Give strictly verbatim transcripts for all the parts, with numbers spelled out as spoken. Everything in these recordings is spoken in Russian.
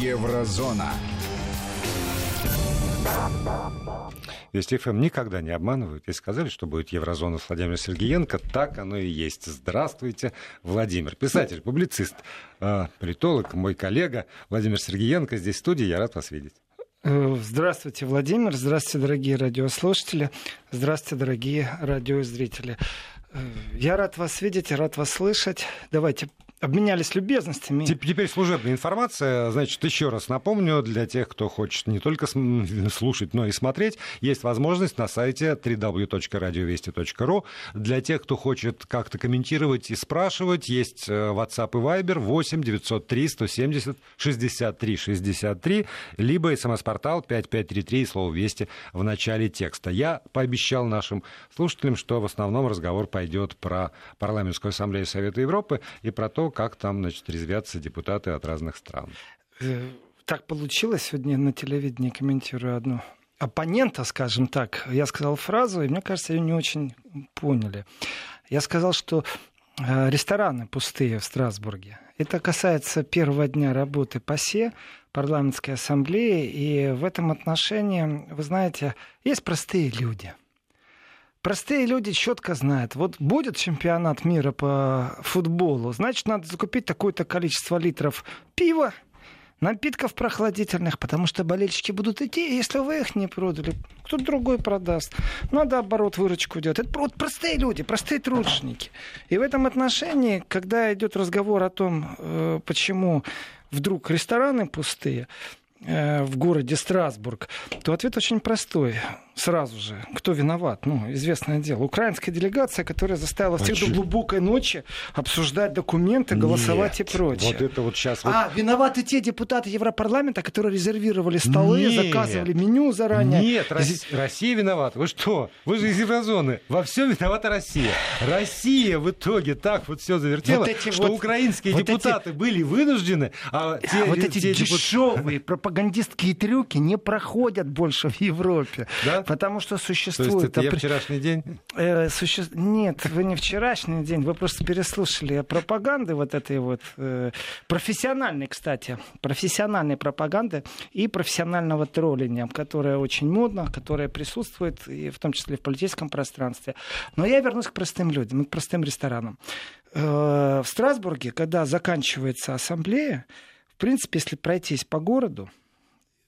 Еврозона. Вести ФМ никогда не обманывают. И сказали, что будет Еврозона с Владимиром Сергиенко. Так оно и есть. Здравствуйте, Владимир. Писатель, публицист, политолог, мой коллега Владимир Сергиенко здесь в студии. Я рад вас видеть. Здравствуйте, Владимир. Здравствуйте, дорогие радиослушатели. Здравствуйте, дорогие радиозрители. Я рад вас видеть, рад вас слышать. Давайте обменялись любезностями. Теперь служебная информация. Значит, еще раз напомню, для тех, кто хочет не только слушать, но и смотреть, есть возможность на сайте дабл-ю дабл-ю дабл-ю точка радиовести точка ру. Для тех, кто хочет как-то комментировать и спрашивать, есть WhatsApp и Viber восемь девятьсот три сто семьдесят шестьдесят три шестьдесят три, либо смс-портал пять пять три три и слово «Вести» в начале текста. Я пообещал нашим слушателям, что в основном разговор пойдет про Парламентскую Ассамблею Совета Европы и про то, как там, значит, резвятся депутаты от разных стран. Так получилось. Сегодня на телевидении комментирую одну оппонента, скажем так. Я сказал фразу, и мне кажется, ее не очень поняли. Я сказал, что рестораны пустые в Страсбурге. Это касается первого дня работы ПАСЕ, Парламентской Ассамблеи. И в этом отношении, вы знаете, есть простые люди. Простые люди четко знают, вот будет чемпионат мира по футболу, значит, надо закупить такое-то количество литров пива, напитков прохладительных, потому что болельщики будут идти, если вы их не продали, кто-то другой продаст. Надо оборот, выручку делать. Это вот простые люди, простые трудники. И в этом отношении, когда идет разговор о том, почему вдруг рестораны пустые в городе Страсбург, то ответ очень простой. Сразу же. Кто виноват? Ну, известное дело. Украинская делегация, которая заставила всех а до глубокой ночи обсуждать документы, голосовать Нет. и прочее. Вот это вот сейчас... Вот... А, виноваты те депутаты Европарламента, которые резервировали столы, Нет. заказывали меню заранее. Нет, Рос... Россия виновата. Вы что? Вы же из еврозоны. Во всем виновата Россия. Россия в итоге так вот все завертела, вот эти, что вот, украинские вот депутаты эти... были вынуждены, а те... Вот эти те дешевые депутаты... пропагандистские трюки не проходят больше в Европе. Да? Потому что существует... То есть это я вчерашний день? Э, суще... Нет, вы не вчерашний день. Вы просто переслушали пропаганды вот этой вот. Э, профессиональной, кстати. Профессиональной пропаганды и профессионального троллинга, которое очень модно, которое присутствует, и в том числе в политическом пространстве. Но я вернусь к простым людям, к простым ресторанам. Э, в Страсбурге, когда заканчивается ассамблея, в принципе, если пройтись по городу,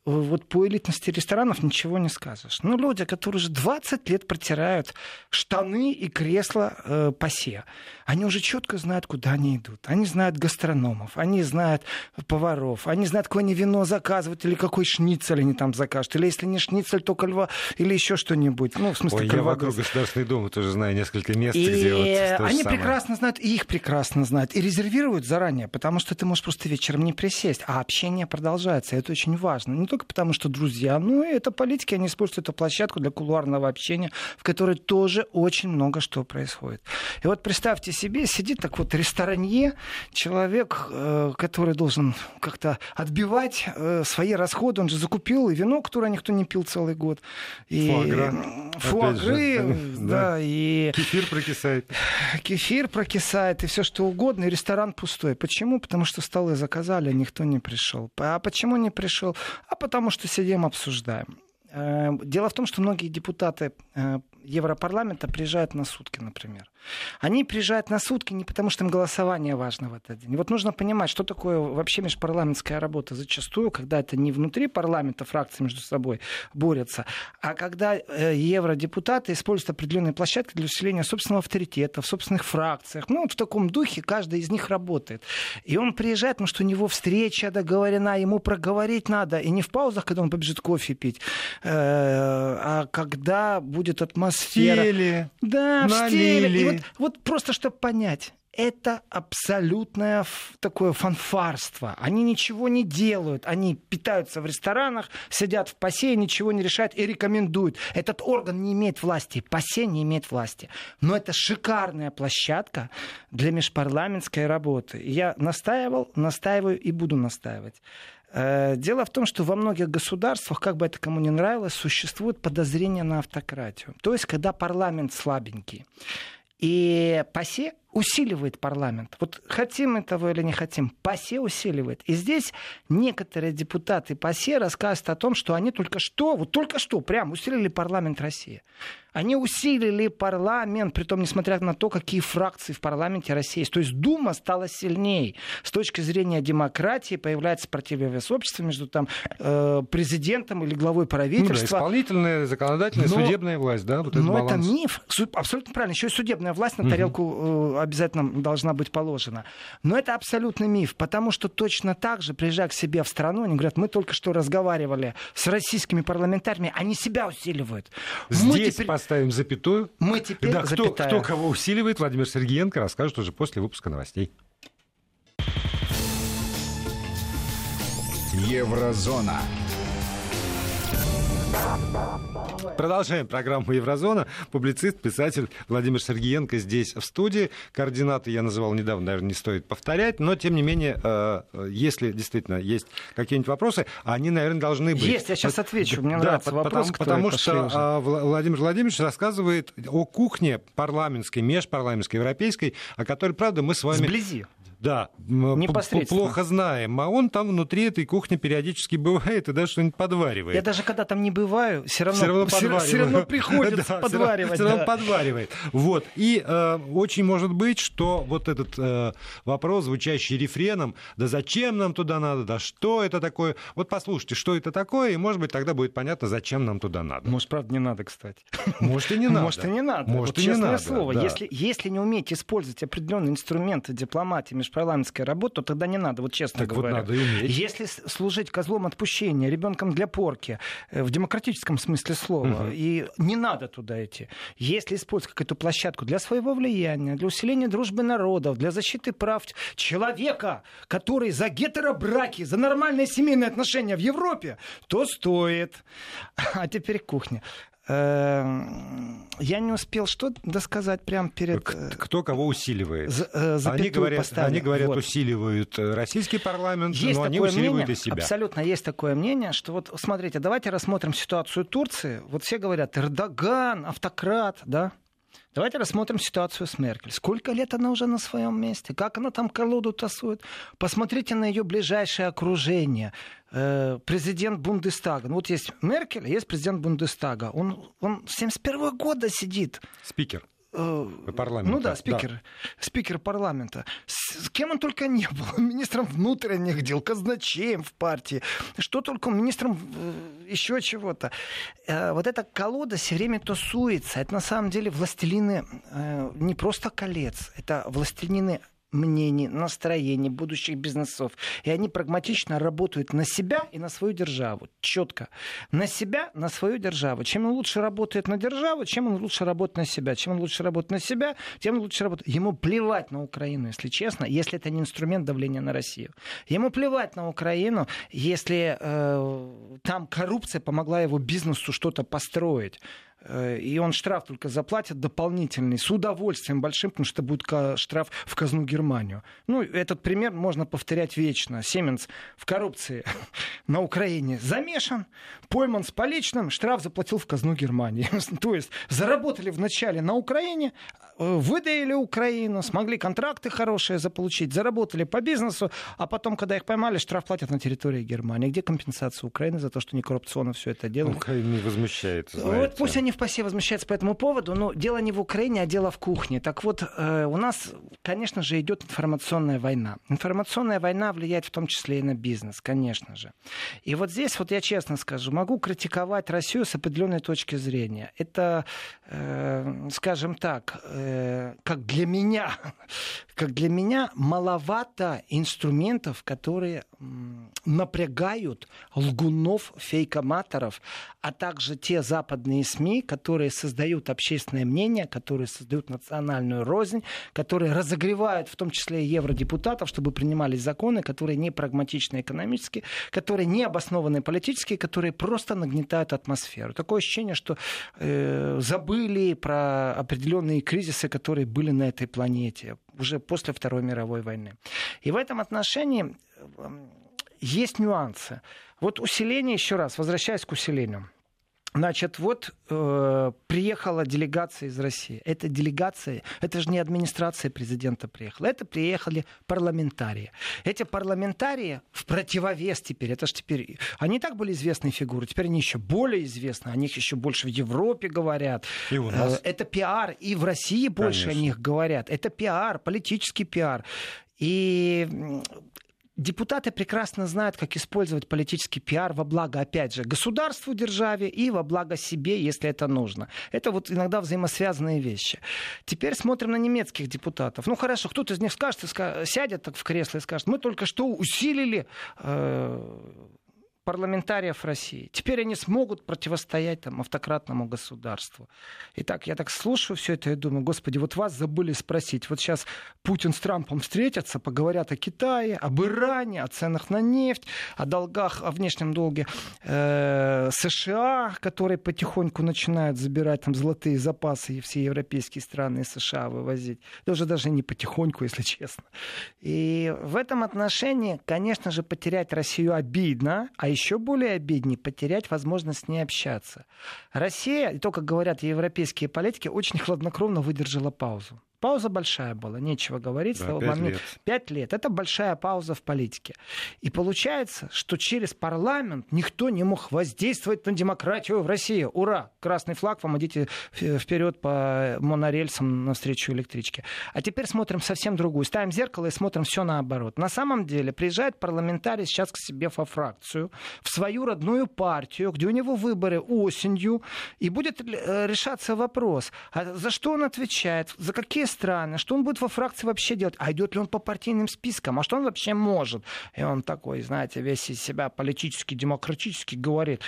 вот по элитности ресторанов ничего не скажешь. Но люди, которые уже двадцать лет протирают штаны и кресла э, ПАСЕ, они уже четко знают, куда они идут. Они знают гастрономов, они знают поваров, они знают, какое они вино заказывают, или какой шницель они там закажут, или если не шницель, то кальва, или еще что-нибудь. Ну, в смысле, Ой, я вокруг Государственной Думы тоже знаю несколько мест, и где вот то они самое. Прекрасно знают, и их прекрасно знают, и резервируют заранее, потому что ты можешь просто вечером не присесть, а общение продолжается, это очень важно. Не только потому что друзья, но и это политики, они используют эту площадку для кулуарного общения, в которой тоже очень много что происходит. И вот представьте себе, сидит так вот ресторанье, человек, который должен как-то отбивать свои расходы, он же закупил и вино, которое никто не пил целый год, и фуагры, да, да, и кефир прокисает, кефир прокисает и все что угодно, и ресторан пустой. Почему? Потому что столы заказали, а никто не пришел. А почему не пришел? А потому что сидим, обсуждаем. Дело в том, что многие депутаты Европарламента приезжают на сутки, например. Они приезжают на сутки не потому, что им голосование важно в этот день. И вот нужно понимать, что такое вообще межпарламентская работа зачастую, когда это не внутри парламента фракции между собой борются, а когда евродепутаты используют определенные площадки для усиления собственного авторитета в собственных фракциях. Ну вот в таком духе каждый из них работает. И он приезжает, потому что у него встреча договорена, ему проговорить надо. И не в паузах, когда он побежит кофе пить, а когда будет атмосфера. В стиле. Да, в стиле. И вот, вот просто, чтобы понять, это абсолютное такое фанфарство. Они ничего не делают. Они питаются в ресторанах, сидят в ПАСЕ, ничего не решают и рекомендуют. Этот орган не имеет власти, ПАСЕ не имеет власти. Но это шикарная площадка для межпарламентской работы. Я настаивал, настаиваю и буду настаивать. Дело в том, что во многих государствах, как бы это кому не нравилось, существует подозрение на автократию. То есть, когда парламент слабенький. И ПАСЕ усиливает парламент. Вот хотим мы того или не хотим, ПАСЕ усиливает. И здесь некоторые депутаты ПАСЕ рассказывают о том, что они только что, вот только что, прям усилили парламент России. Они усилили парламент, притом несмотря на то, какие фракции в парламенте России есть. То есть Дума стала сильнее. С точки зрения демократии появляется противовес общества между там, э, президентом или главой правительства. Ну да, исполнительная, законодательная, но, судебная власть. Да, вот но это, это миф. Абсолютно правильно. Еще и судебная власть на угу. тарелку э, обязательно должна быть положена. Но это абсолютный миф, потому что точно так же, приезжая к себе в страну, они говорят, мы только что разговаривали с российскими парламентариями, они себя усиливают. Здесь теперь... поставим запятую. Мы теперь да, кто, кто кого усиливает, Владимир Сергиенко расскажет уже после выпуска новостей. Еврозона. Продолжаем программу «Еврозона». Публицист, писатель Владимир Сергиенко здесь в студии. Координаты я называл недавно, наверное, не стоит повторять. Но, тем не менее, если действительно есть какие-нибудь вопросы, они, наверное, должны быть. Есть, я сейчас отвечу. Мне да, нравится вопрос, потому, потому что Владимир Владимирович рассказывает о кухне парламентской, межпарламентской, европейской, о которой, правда, мы с вами... Сблизи. Да, плохо знаем. А он там внутри этой кухни периодически бывает и даже что-нибудь подваривает. Я даже когда там не бываю, все равно, все равно, все, все равно приходится да, подваривать. Все равно, да. все равно подваривает. Вот. И э, очень может быть, что вот этот э, вопрос, звучащий рефреном, да зачем нам туда надо, да что это такое? Вот послушайте, что это такое, и может быть тогда будет понятно, зачем нам туда надо. Может, правда, не надо, кстати. Может, и не надо. Может, и не надо. Может, вот и честное не надо. Слово. Да. Если, если не уметь использовать определенные инструменты дипломатии, парламентская работа, то тогда не надо, вот честно так говоря. Вот надо иметь. Если служить козлом отпущения, ребенком для порки, в демократическом смысле слова, угу. и не надо туда идти. Если использовать какую-то площадку для своего влияния, для усиления дружбы народов, для защиты прав человека, который за гетеробраки, за нормальные семейные отношения в Европе, то стоит. А теперь кухня. Я не успел что досказать прямо перед... Кто кого усиливает. Они говорят, они говорят вот. усиливают российский парламент, есть но они усиливают мнение, и себя. Абсолютно есть такое мнение, что вот, смотрите, давайте рассмотрим ситуацию Турции. Вот все говорят, Эрдоган, автократ, да? Давайте рассмотрим ситуацию с Меркель. Сколько лет она уже на своем месте? Как она там колоду тасует? Посмотрите на ее ближайшее окружение. Президент Бундестага. Ну, вот есть Меркель, есть президент Бундестага. Он, он с семьдесят первого года сидит. Спикер. Парламента. Ну да, спикер, да. спикер парламента. С, с кем он только не был. Министром внутренних дел, казначеем в партии. Что только министром э, еще чего-то. Э, вот эта колода все время тусуется. Это на самом деле властелины э, не просто колец. Это властелины мнений, настроений, будущих бизнесов. И они прагматично работают на себя и на свою державу. Четко. На себя, на свою державу. Чем он лучше работает на державу, чем он лучше работает на себя. Чем он лучше работает на себя, тем он лучше работает. Ему плевать на Украину, если честно, если это не инструмент давления на Россию. Ему плевать на Украину, если э, там коррупция помогла его бизнесу что-то построить. И он штраф только заплатит дополнительный, с удовольствием большим, потому что будет штраф в казну Германию. Ну, этот пример можно повторять вечно. Siemens в коррупции на Украине замешан, пойман с поличным, штраф заплатил в казну Германии. То есть заработали вначале на Украине, выдали Украину, смогли контракты хорошие заполучить, заработали по бизнесу, а потом, когда их поймали, штраф платят на территории Германии. Где компенсация Украины за то, что некоррупционно все это делают? Украина не возмущается, знаете. Вот пусть они в ПАСЕ возмущаются по этому поводу, но дело не в Украине, а дело в кухне. Так вот, э, у нас, конечно же, идет информационная война. Информационная война влияет в том числе и на бизнес, конечно же. И вот здесь, вот я честно скажу, могу критиковать Россию с определенной точки зрения. Это, э, скажем так, э, как для меня, как для меня маловато инструментов, которые м, напрягают лгунов, фейкоматоров, а также те западные СМИ, которые создают общественное мнение, которые создают национальную рознь, которые разогревают в том числе и евродепутатов, чтобы принимались законы, которые не прагматичны экономически, которые не обоснованы политически, которые просто нагнетают атмосферу. Такое ощущение, что э, забыли про определенные кризисы, которые были на этой планете уже после Второй мировой войны. И в этом отношении э, есть нюансы. Вот усиление, еще раз, возвращаясь к усилению. Значит, вот э, приехала делегация из России. Эта делегация, это же не администрация президента приехала, это приехали парламентарии. Эти парламентарии в противовес теперь, это же теперь, они так были известные фигуры, теперь они еще более известны, о них еще больше в Европе говорят. И у нас. Это пиар, и в России больше Конечно. О них говорят. Это пиар, политический пиар. И... Депутаты прекрасно знают, как использовать политический пиар во благо, опять же, государству, державе и во благо себе, если это нужно. Это вот иногда взаимосвязанные вещи. Теперь смотрим на немецких депутатов. Ну хорошо, кто-то из них скажет, сядет так в кресло и скажет, мы только что усилили э, парламентариев России. Теперь они смогут противостоять там, автократному государству. Итак, я так слушаю все это и думаю, господи, вот вас забыли спросить. Вот сейчас Путин с Трампом встретятся, поговорят о Китае, об Иране, о ценах на нефть, о долгах, о внешнем долге э, США, которые потихоньку начинают забирать там, золотые запасы и все европейские страны из США вывозить. Даже, даже не потихоньку, если честно. И в этом отношении, конечно же, потерять Россию обидно, а еще более обиднее потерять возможность с ней общаться. Россия, и то, как говорят европейские политики, очень хладнокровно выдержала паузу. Пауза большая была, нечего говорить. Да, пять лет. Пять лет. Это большая пауза в политике. И получается, что через парламент никто не мог воздействовать на демократию в России. Ура! Красный флаг, вам идите вперед по монорельсам навстречу электричке. А теперь смотрим совсем другую. Ставим зеркало и смотрим все наоборот. На самом деле приезжает парламентарий сейчас к себе во фракцию, в свою родную партию, где у него выборы осенью, и будет решаться вопрос, а за что он отвечает, за какие страны, что он будет во фракции вообще делать, а идет ли он по партийным спискам, а что он вообще может. И он такой, знаете, весь из себя политически, демократически говорит.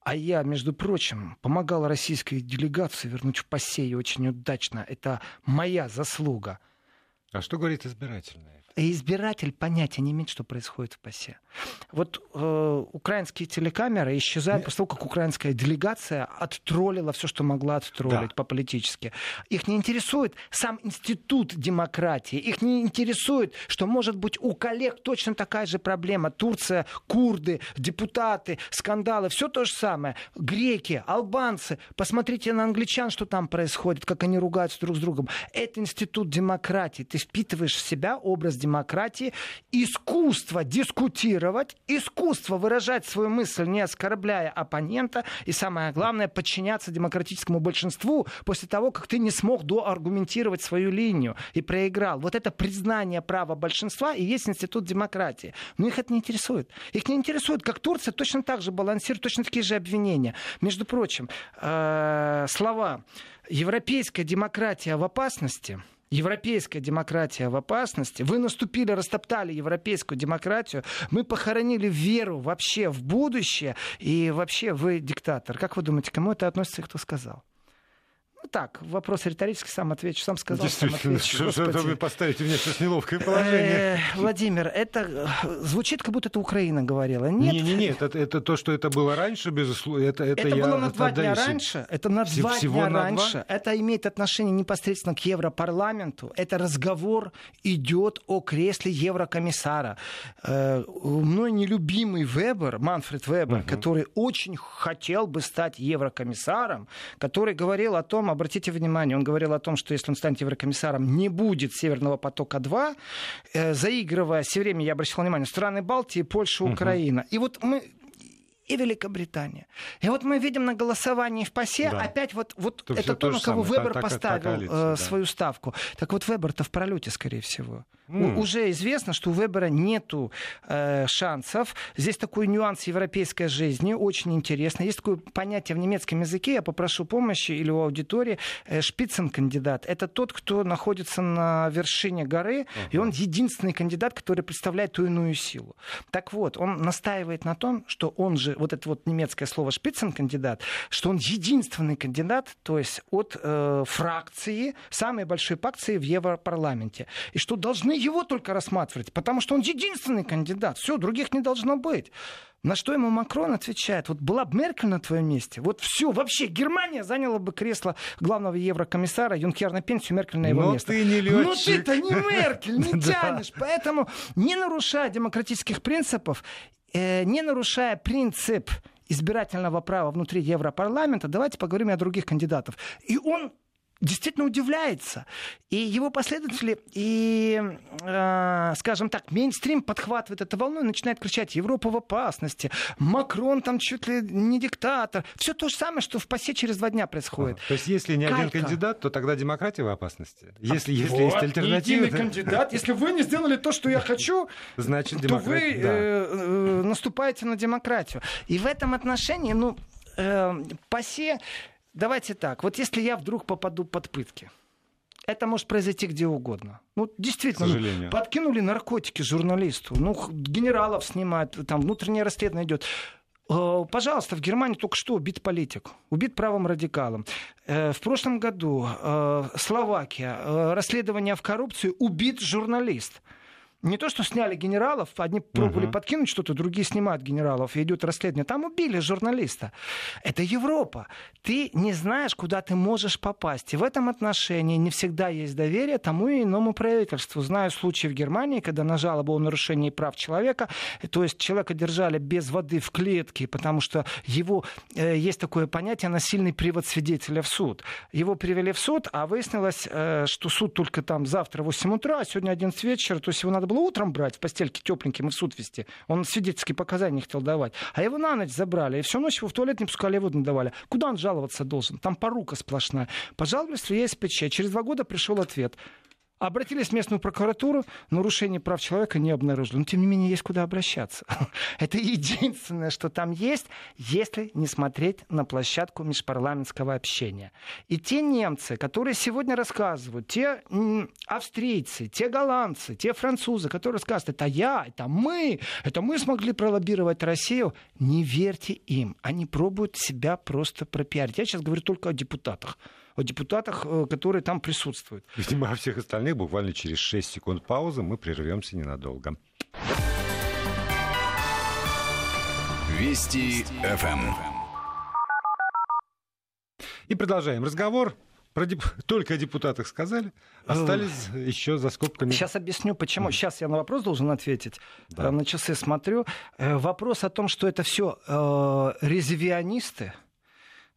А я, между прочим, помогал российской делегации вернуть в ПАСЕ очень удачно. Это моя заслуга. А что говорит избиратель? И избиратель понятия не имеет, что происходит в ПАСЕ. Вот э, украинские телекамеры исчезают Нет. после того, как украинская делегация оттроллила все, что могла оттроллить да. по-политически. Их не интересует сам институт демократии. Их не интересует, что может быть у коллег точно такая же проблема. Турция, курды, депутаты, скандалы. Все то же самое. Греки, албанцы. Посмотрите на англичан, что там происходит, как они ругаются друг с другом. Это институт демократии. Ты впитываешь в себя образ демократии, искусство дискутировать, искусство выражать свою мысль, не оскорбляя оппонента, и самое главное, подчиняться демократическому большинству после того, как ты не смог доаргументировать свою линию и проиграл. Вот это признание права большинства и есть институт демократии. Но их это не интересует. Их не интересует, как Турция точно так же балансирует, точно такие же обвинения. Между прочим, слова «европейская демократия в опасности», Европейская демократия в опасности. Вы наступили, растоптали европейскую демократию. Мы похоронили веру вообще в будущее. И вообще вы диктатор. Как вы думаете, кому это относится и кто сказал? Ну так, вопрос риторический, сам отвечу, сам сказал, сам отвечу. Что вы поставите мне сейчас неловкое положение. Владимир, это звучит, как будто это Украина говорила. Нет, не, не, нет, это, это то, что это было раньше, безусловно. Это, это, это я было на два дня раньше. Это на два дня раньше. Это имеет отношение непосредственно к Европарламенту. Это разговор идет о кресле еврокомиссара. Э, мой нелюбимый Вебер, Манфред Вебер, uh-huh. который очень хотел бы стать еврокомиссаром, который говорил о том, обратите внимание, он говорил о том, что если он станет еврокомиссаром, не будет Северного потока-два, э, заигрывая все время, я обращал внимание, страны Балтии, Польша, Украина. Угу. И вот мы... И Великобритания. И вот мы видим на голосовании в ПАСЕ да. опять вот, вот это, это то, на кого самое. Вебер так, поставил так, так, э, да. свою ставку. Так вот Вебер-то в пролете, скорее всего. Mm. У, уже известно, что у Вебера нету э, шансов. Здесь такой нюанс европейской жизни, очень интересный. Есть такое понятие в немецком языке, я попрошу помощи или у аудитории, э, Шпицен-кандидат. Это тот, кто находится на вершине горы, uh-huh. и он единственный кандидат, который представляет ту иную силу. Так вот, он настаивает на том, что он же вот это вот немецкое слово «шпицен-кандидат», что он единственный кандидат, то есть от э, фракции, самой большой фракции в Европарламенте. И что должны его только рассматривать, потому что он единственный кандидат. Все, других не должно быть. На что ему Макрон отвечает, вот была бы Меркель на твоем месте, вот все, вообще Германия заняла бы кресло главного еврокомиссара, Юнкер на пенсию, Меркель на его Но место. Но ты не летчик. Но ты-то не Меркель, не тянешь. Поэтому не нарушая демократических принципов, не нарушая принцип избирательного права внутри Европарламента, давайте поговорим и о других кандидатах. И он действительно удивляется. И его последователи, и, э, скажем так, мейнстрим подхватывает эту волну и начинает кричать: Европа в опасности, Макрон там чуть ли не диктатор. Все то же самое, что в ПАСЕ через два дня происходит. А, то есть, если не Калька. один кандидат, то тогда демократия в опасности. Если, а, если вот, есть альтернатива. Единый кандидат. Если вы не сделали то, что я хочу, значит, то вы э, э, наступаете на демократию. И в этом отношении, ну, э, ПАСЕ... Давайте так, вот если я вдруг попаду под пытки, это может произойти где угодно. Ну, действительно, ну, подкинули наркотики журналисту, ну, генералов снимают, там внутреннее расследование идет. Э, пожалуйста, в Германии только что убит политик, убит правым радикалом. Э, в прошлом году э, Словакия, э, расследование в коррупции, убит журналист. Не то, что сняли генералов, одни пробовали uh-huh. подкинуть что-то, другие снимают генералов, и идет расследование. Там убили журналиста. Это Европа. Ты не знаешь, куда ты можешь попасть. И в этом отношении не всегда есть доверие тому и иному правительству. Знаю случаи в Германии, когда на жалобу о нарушении прав человека, то есть человека держали без воды в клетке, потому что его, э, есть такое понятие насильный привод свидетеля в суд. Его привели в суд, а выяснилось, э, что суд только там завтра в восемь утра, а сегодня одиннадцать вечера, то есть его надо было утром брать в постельке тепленьким и в суд вести. Он свидетельские показания не хотел давать. А его на ночь забрали. И всю ночь его в туалет не пускали, воду не давали. Куда он жаловаться должен? Там порука сплошная. Пожаловались в ЕСПЧ. Через два года пришел ответ. Обратились в местную прокуратуру, нарушение прав человека не обнаружили. Но, тем не менее, есть куда обращаться. Это единственное, что там есть, если не смотреть на площадку межпарламентского общения. И те немцы, которые сегодня рассказывают, те австрийцы, те голландцы, те французы, которые рассказывают, это я, это мы, это мы смогли пролоббировать Россию, не верьте им. Они пробуют себя просто пропиарить. Я сейчас говорю только о депутатах. о депутатах, которые там присутствуют. Видимо, о всех остальных буквально через шесть секунд паузы мы прервемся ненадолго. Вести ФМ. И продолжаем разговор. Про деп... Только о депутатах сказали, остались еще за скобками. Сейчас объясню, почему. Сейчас я на вопрос должен ответить. Да. На часы смотрю. Вопрос о том, что это все ревизионисты,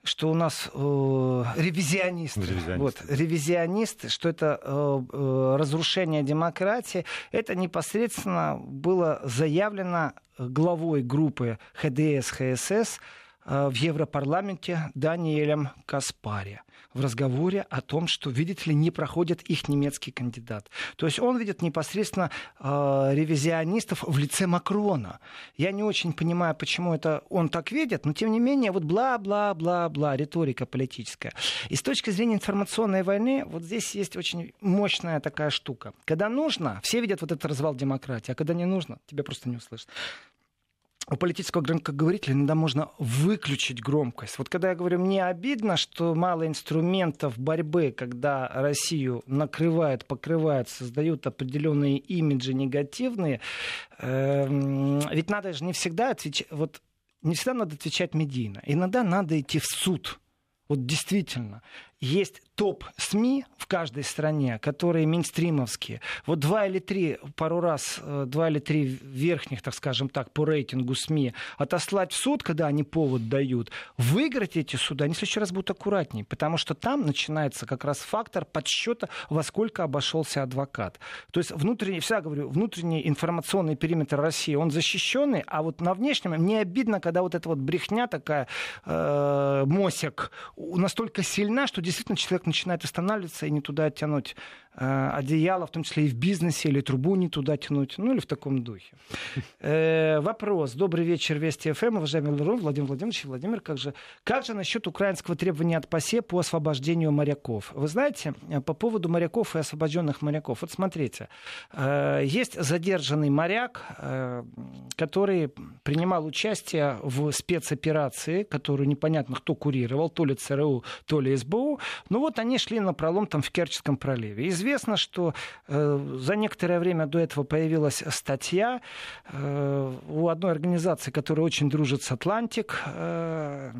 что у нас э, ревизионисты, ревизионисты. Вот, ревизионисты, что это э, разрушение демократии, это непосредственно было заявлено главой группы ХДС, ХСС э, в Европарламенте Даниэлем Каспаре в разговоре о том, что, видите ли, не проходит их немецкий кандидат. То есть он видит непосредственно э, ревизионистов в лице Макрона. Я не очень понимаю, почему это он так видит, но, тем не менее, вот бла-бла-бла-бла, риторика политическая. И с точки зрения информационной войны, вот здесь есть очень мощная такая штука. Когда нужно, все видят вот этот развал демократии, а когда не нужно, тебя просто не услышат. У политического громкоговорителя иногда можно выключить громкость. Вот когда я говорю, мне обидно, что мало инструментов борьбы, когда Россию накрывают, покрывают, создают определенные имиджи негативные, ведь надо же не всегда отвечать, вот не всегда надо отвечать медийно. Иногда надо идти в суд. Вот действительно, есть топ-СМИ в каждой стране, которые мейнстримовские. Вот два или три, пару раз, два или три верхних, так скажем так, по рейтингу СМИ отослать в суд, когда они повод дают. Выиграть эти суды, они в следующий раз будут аккуратнее, потому что там начинается как раз фактор подсчета, во сколько обошелся адвокат. То есть внутренний, всегда говорю, внутренний информационный периметр России, он защищенный, а вот на внешнем мне обидно, когда вот эта вот брехня такая, э, мосик, настолько сильна, что действительно человек начинает останавливаться и не туда тянуть э, одеяло, в том числе и в бизнесе, или трубу не туда тянуть, ну или в таком духе. Э, вопрос. Добрый вечер, Вести ФМ, уважаемый Владимир Владимирович. Владимир, как же, как же насчет украинского требования от ПАСЕ по освобождению моряков? Вы знаете, по поводу моряков и освобожденных моряков, вот смотрите, э, есть задержанный моряк, э, который принимал участие в спецоперации, которую непонятно кто курировал, то ли ЦРУ, то ли СБУ. Ну вот они шли напролом там в Керченском проливе. Известно, что э, за некоторое время до этого появилась статья э, у одной организации, которая очень дружит с Атлантик, э,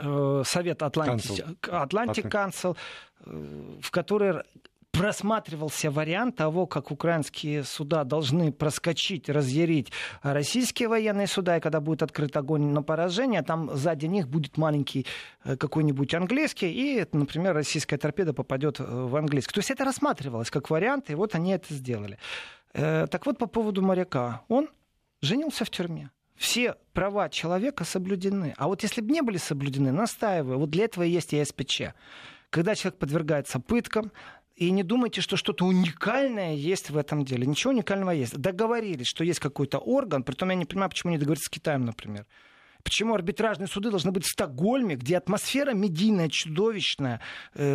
э, Совет Атлантик Council, Атлантик Council, э, в которой просматривался вариант того, как украинские суда должны проскочить, разъярить российские военные суда, и когда будет открыт огонь на поражение, там сзади них будет маленький какой-нибудь английский, и, например, российская торпеда попадет в английский. То есть это рассматривалось как вариант, и вот они это сделали. Так вот, по поводу моряка. Он женился в тюрьме. Все права человека соблюдены. А вот если бы не были соблюдены, настаиваю, вот для этого и есть ЕСПЧ. Когда человек подвергается пыткам, и не думайте, что что-то уникальное есть в этом деле. Ничего уникального есть. Договорились, что есть какой-то орган, притом я не понимаю, почему не договорились с Китаем, например. Почему арбитражные суды должны быть в Стокгольме, где атмосфера медийная, чудовищная,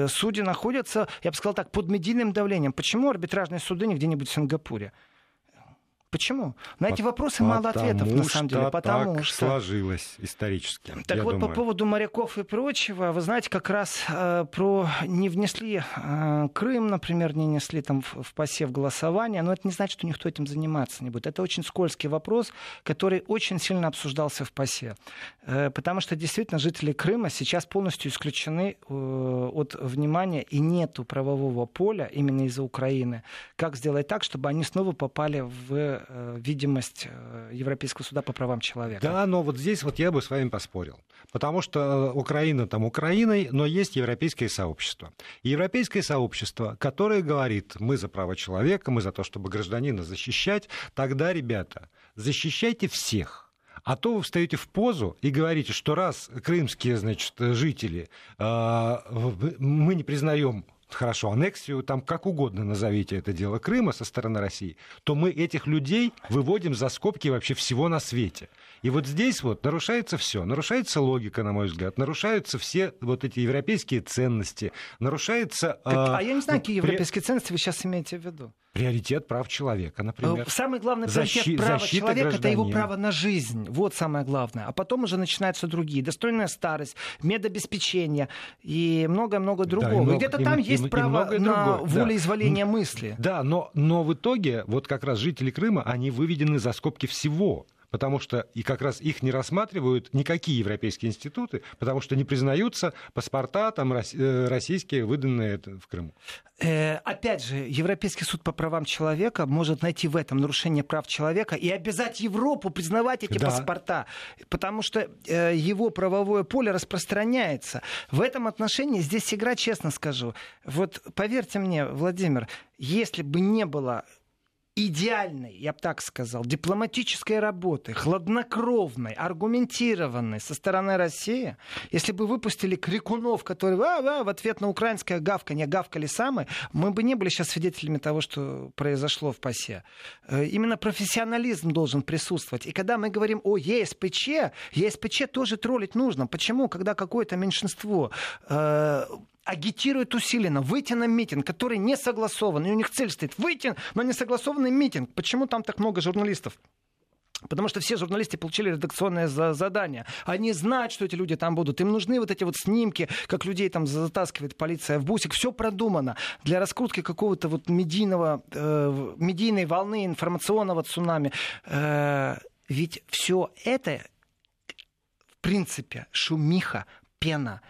судьи находятся, я бы сказал так, под медийным давлением. Почему арбитражные суды не где-нибудь в Сингапуре? Почему? На эти вопросы потому мало ответов, на самом деле. Потому так что сложилось исторически. Так вот, думаю. По поводу моряков и прочего, вы знаете, как раз э, про не внесли э, Крым, например, не внесли там в, в посев голосования, но это не значит, что никто этим заниматься не будет. Это очень скользкий вопрос, который очень сильно обсуждался в посеве. Э, потому что действительно жители Крыма сейчас полностью исключены э, от внимания, и нету правового поля именно из-за Украины. Как сделать так, чтобы они снова попали в видимость Европейского суда по правам человека. Да, но вот здесь вот я бы с вами поспорил. Потому что Украина там Украиной, но есть европейское сообщество. И европейское сообщество, которое говорит, мы за права человека, мы за то, чтобы гражданина защищать, тогда, ребята, защищайте всех. А то вы встаете в позу и говорите, что раз крымские, значит, жители, мы не признаем хорошо, аннексию, там как угодно назовите это дело Крыма со стороны России, то мы этих людей выводим за скобки вообще всего на свете. И вот здесь вот нарушается все. Нарушается логика, на мой взгляд, нарушаются все вот эти европейские ценности, нарушается... Так, а, а я не знаю, ну, какие европейские при... ценности вы сейчас имеете в виду. Приоритет прав человека, например. Самый главный приоритет защи... права человека гражданина. Это его право на жизнь. Вот самое главное. А потом уже начинаются другие. Достойная старость, медобеспечение и много-много другого. Да, и много, и где-то и, там и, есть и, право и на волеизъявление да. мысли. Да, но, но в итоге вот как раз жители Крыма, они выведены за скобки всего. Потому что и как раз их не рассматривают никакие европейские институты, потому что не признаются паспорта там, российские, выданные в Крыму. Э, опять же, Европейский суд по правам человека может найти в этом нарушение прав человека и обязать Европу признавать эти да. паспорта, потому что э, его правовое поле распространяется. В этом отношении здесь игра, честно скажу. Вот поверьте мне, Владимир, если бы не было идеальной, я бы так сказал, дипломатической работы, хладнокровной, аргументированной со стороны России, если бы выпустили крикунов, которые а, а, в ответ на украинское гавканье гавкали самые, мы бы не были сейчас свидетелями того, что произошло в ПАСЕ. Именно профессионализм должен присутствовать. И когда мы говорим о ЕСПЧ, ЕСПЧ тоже троллить нужно. Почему? Когда какое-то меньшинство... Э- агитирует усиленно, выйти на митинг, который не согласован, и у них цель стоит выйти на несогласованный митинг. Почему там так много журналистов? Потому что все журналисты получили редакционное задание. Они знают, что эти люди там будут. Им нужны вот эти вот снимки, как людей там затаскивает полиция в бусик. Все продумано для раскрутки какого-то вот медийного, э, медийной волны, информационного цунами. Э, ведь все это, в принципе, шумиха, пена.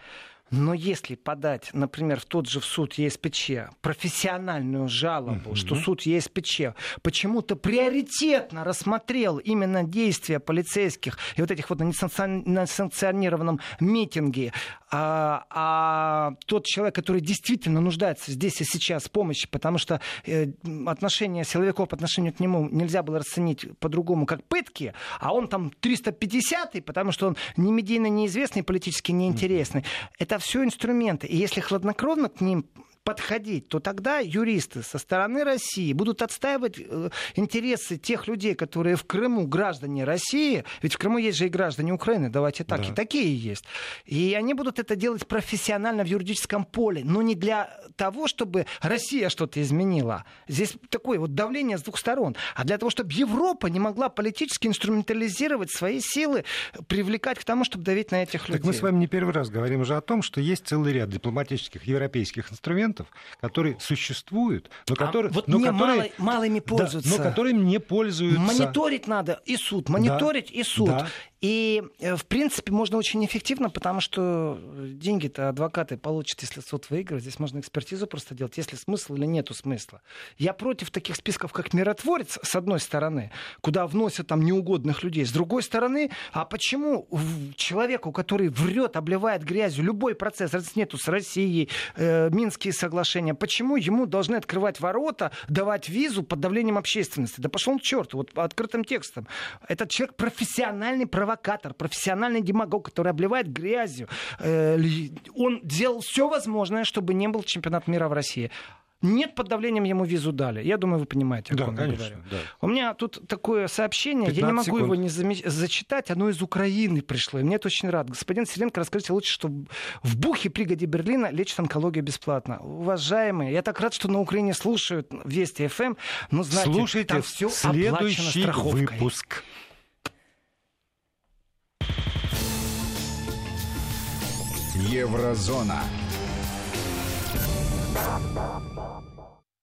Но если подать, например, в тот же в суд ЕСПЧ профессиональную жалобу, mm-hmm. что суд ЕСПЧ почему-то приоритетно рассмотрел именно действия полицейских и вот этих вот на несанкционированном митинге, а, а тот человек, который действительно нуждается здесь и сейчас в помощи, потому что отношение силовиков по отношению к нему нельзя было расценить по-другому, как пытки, а он там триста пятидесятый, потому что он ни медийно неизвестный, политически неинтересный. Mm-hmm. Это все инструменты. И если хладнокровно к ним подходить, то тогда юристы со стороны России будут отстаивать интересы тех людей, которые в Крыму граждане России, ведь в Крыму есть же и граждане Украины, давайте так, да. и такие есть. И они будут это делать профессионально в юридическом поле, но не для того, чтобы Россия что-то изменила. Здесь такое вот давление с двух сторон. А для того, чтобы Европа не могла политически инструментализировать свои силы, привлекать к тому, чтобы давить на этих людей. Так мы с вами не первый раз говорим уже о том, что есть целый ряд дипломатических европейских инструментов, инструментов, которые существуют, но, которые, а вот но, которые, мало, малыми пользуются. Да, но которыми не пользуются. Мониторить надо и суд, мониторить да, и суд. Да. И, в принципе, можно очень эффективно, потому что деньги-то адвокаты получат, если суд выиграет. Здесь можно экспертизу просто делать, есть ли смысл или нету смысла. Я против таких списков, как «Миротворец», с одной стороны, куда вносят там неугодных людей. С другой стороны, а почему человеку, который врет, обливает грязью любой процесс, раз нету с Россией, э, Минские соглашения, почему ему должны открывать ворота, давать визу под давлением общественности? Да пошел к черту, вот открытым текстом. Этот человек профессиональный провокатор. провокатор, профессиональный демагог, который обливает грязью. Он делал все возможное, чтобы не был чемпионат мира в России. Нет, под давлением ему визу дали. Я думаю, вы понимаете, о да, ком я говорю. Да. У меня тут такое сообщение, я не могу секунд. его не за... зачитать, оно из Украины пришло, и мне это очень рад. Господин Сергиенко, расскажите лучше, что в Бухе при пригороде Берлина лечат онкологию бесплатно. Уважаемые, я так рад, что на Украине слушают Вести эф эм, но знаете, слушайте, там все оплачено страховкой. Выпуск. Еврозона.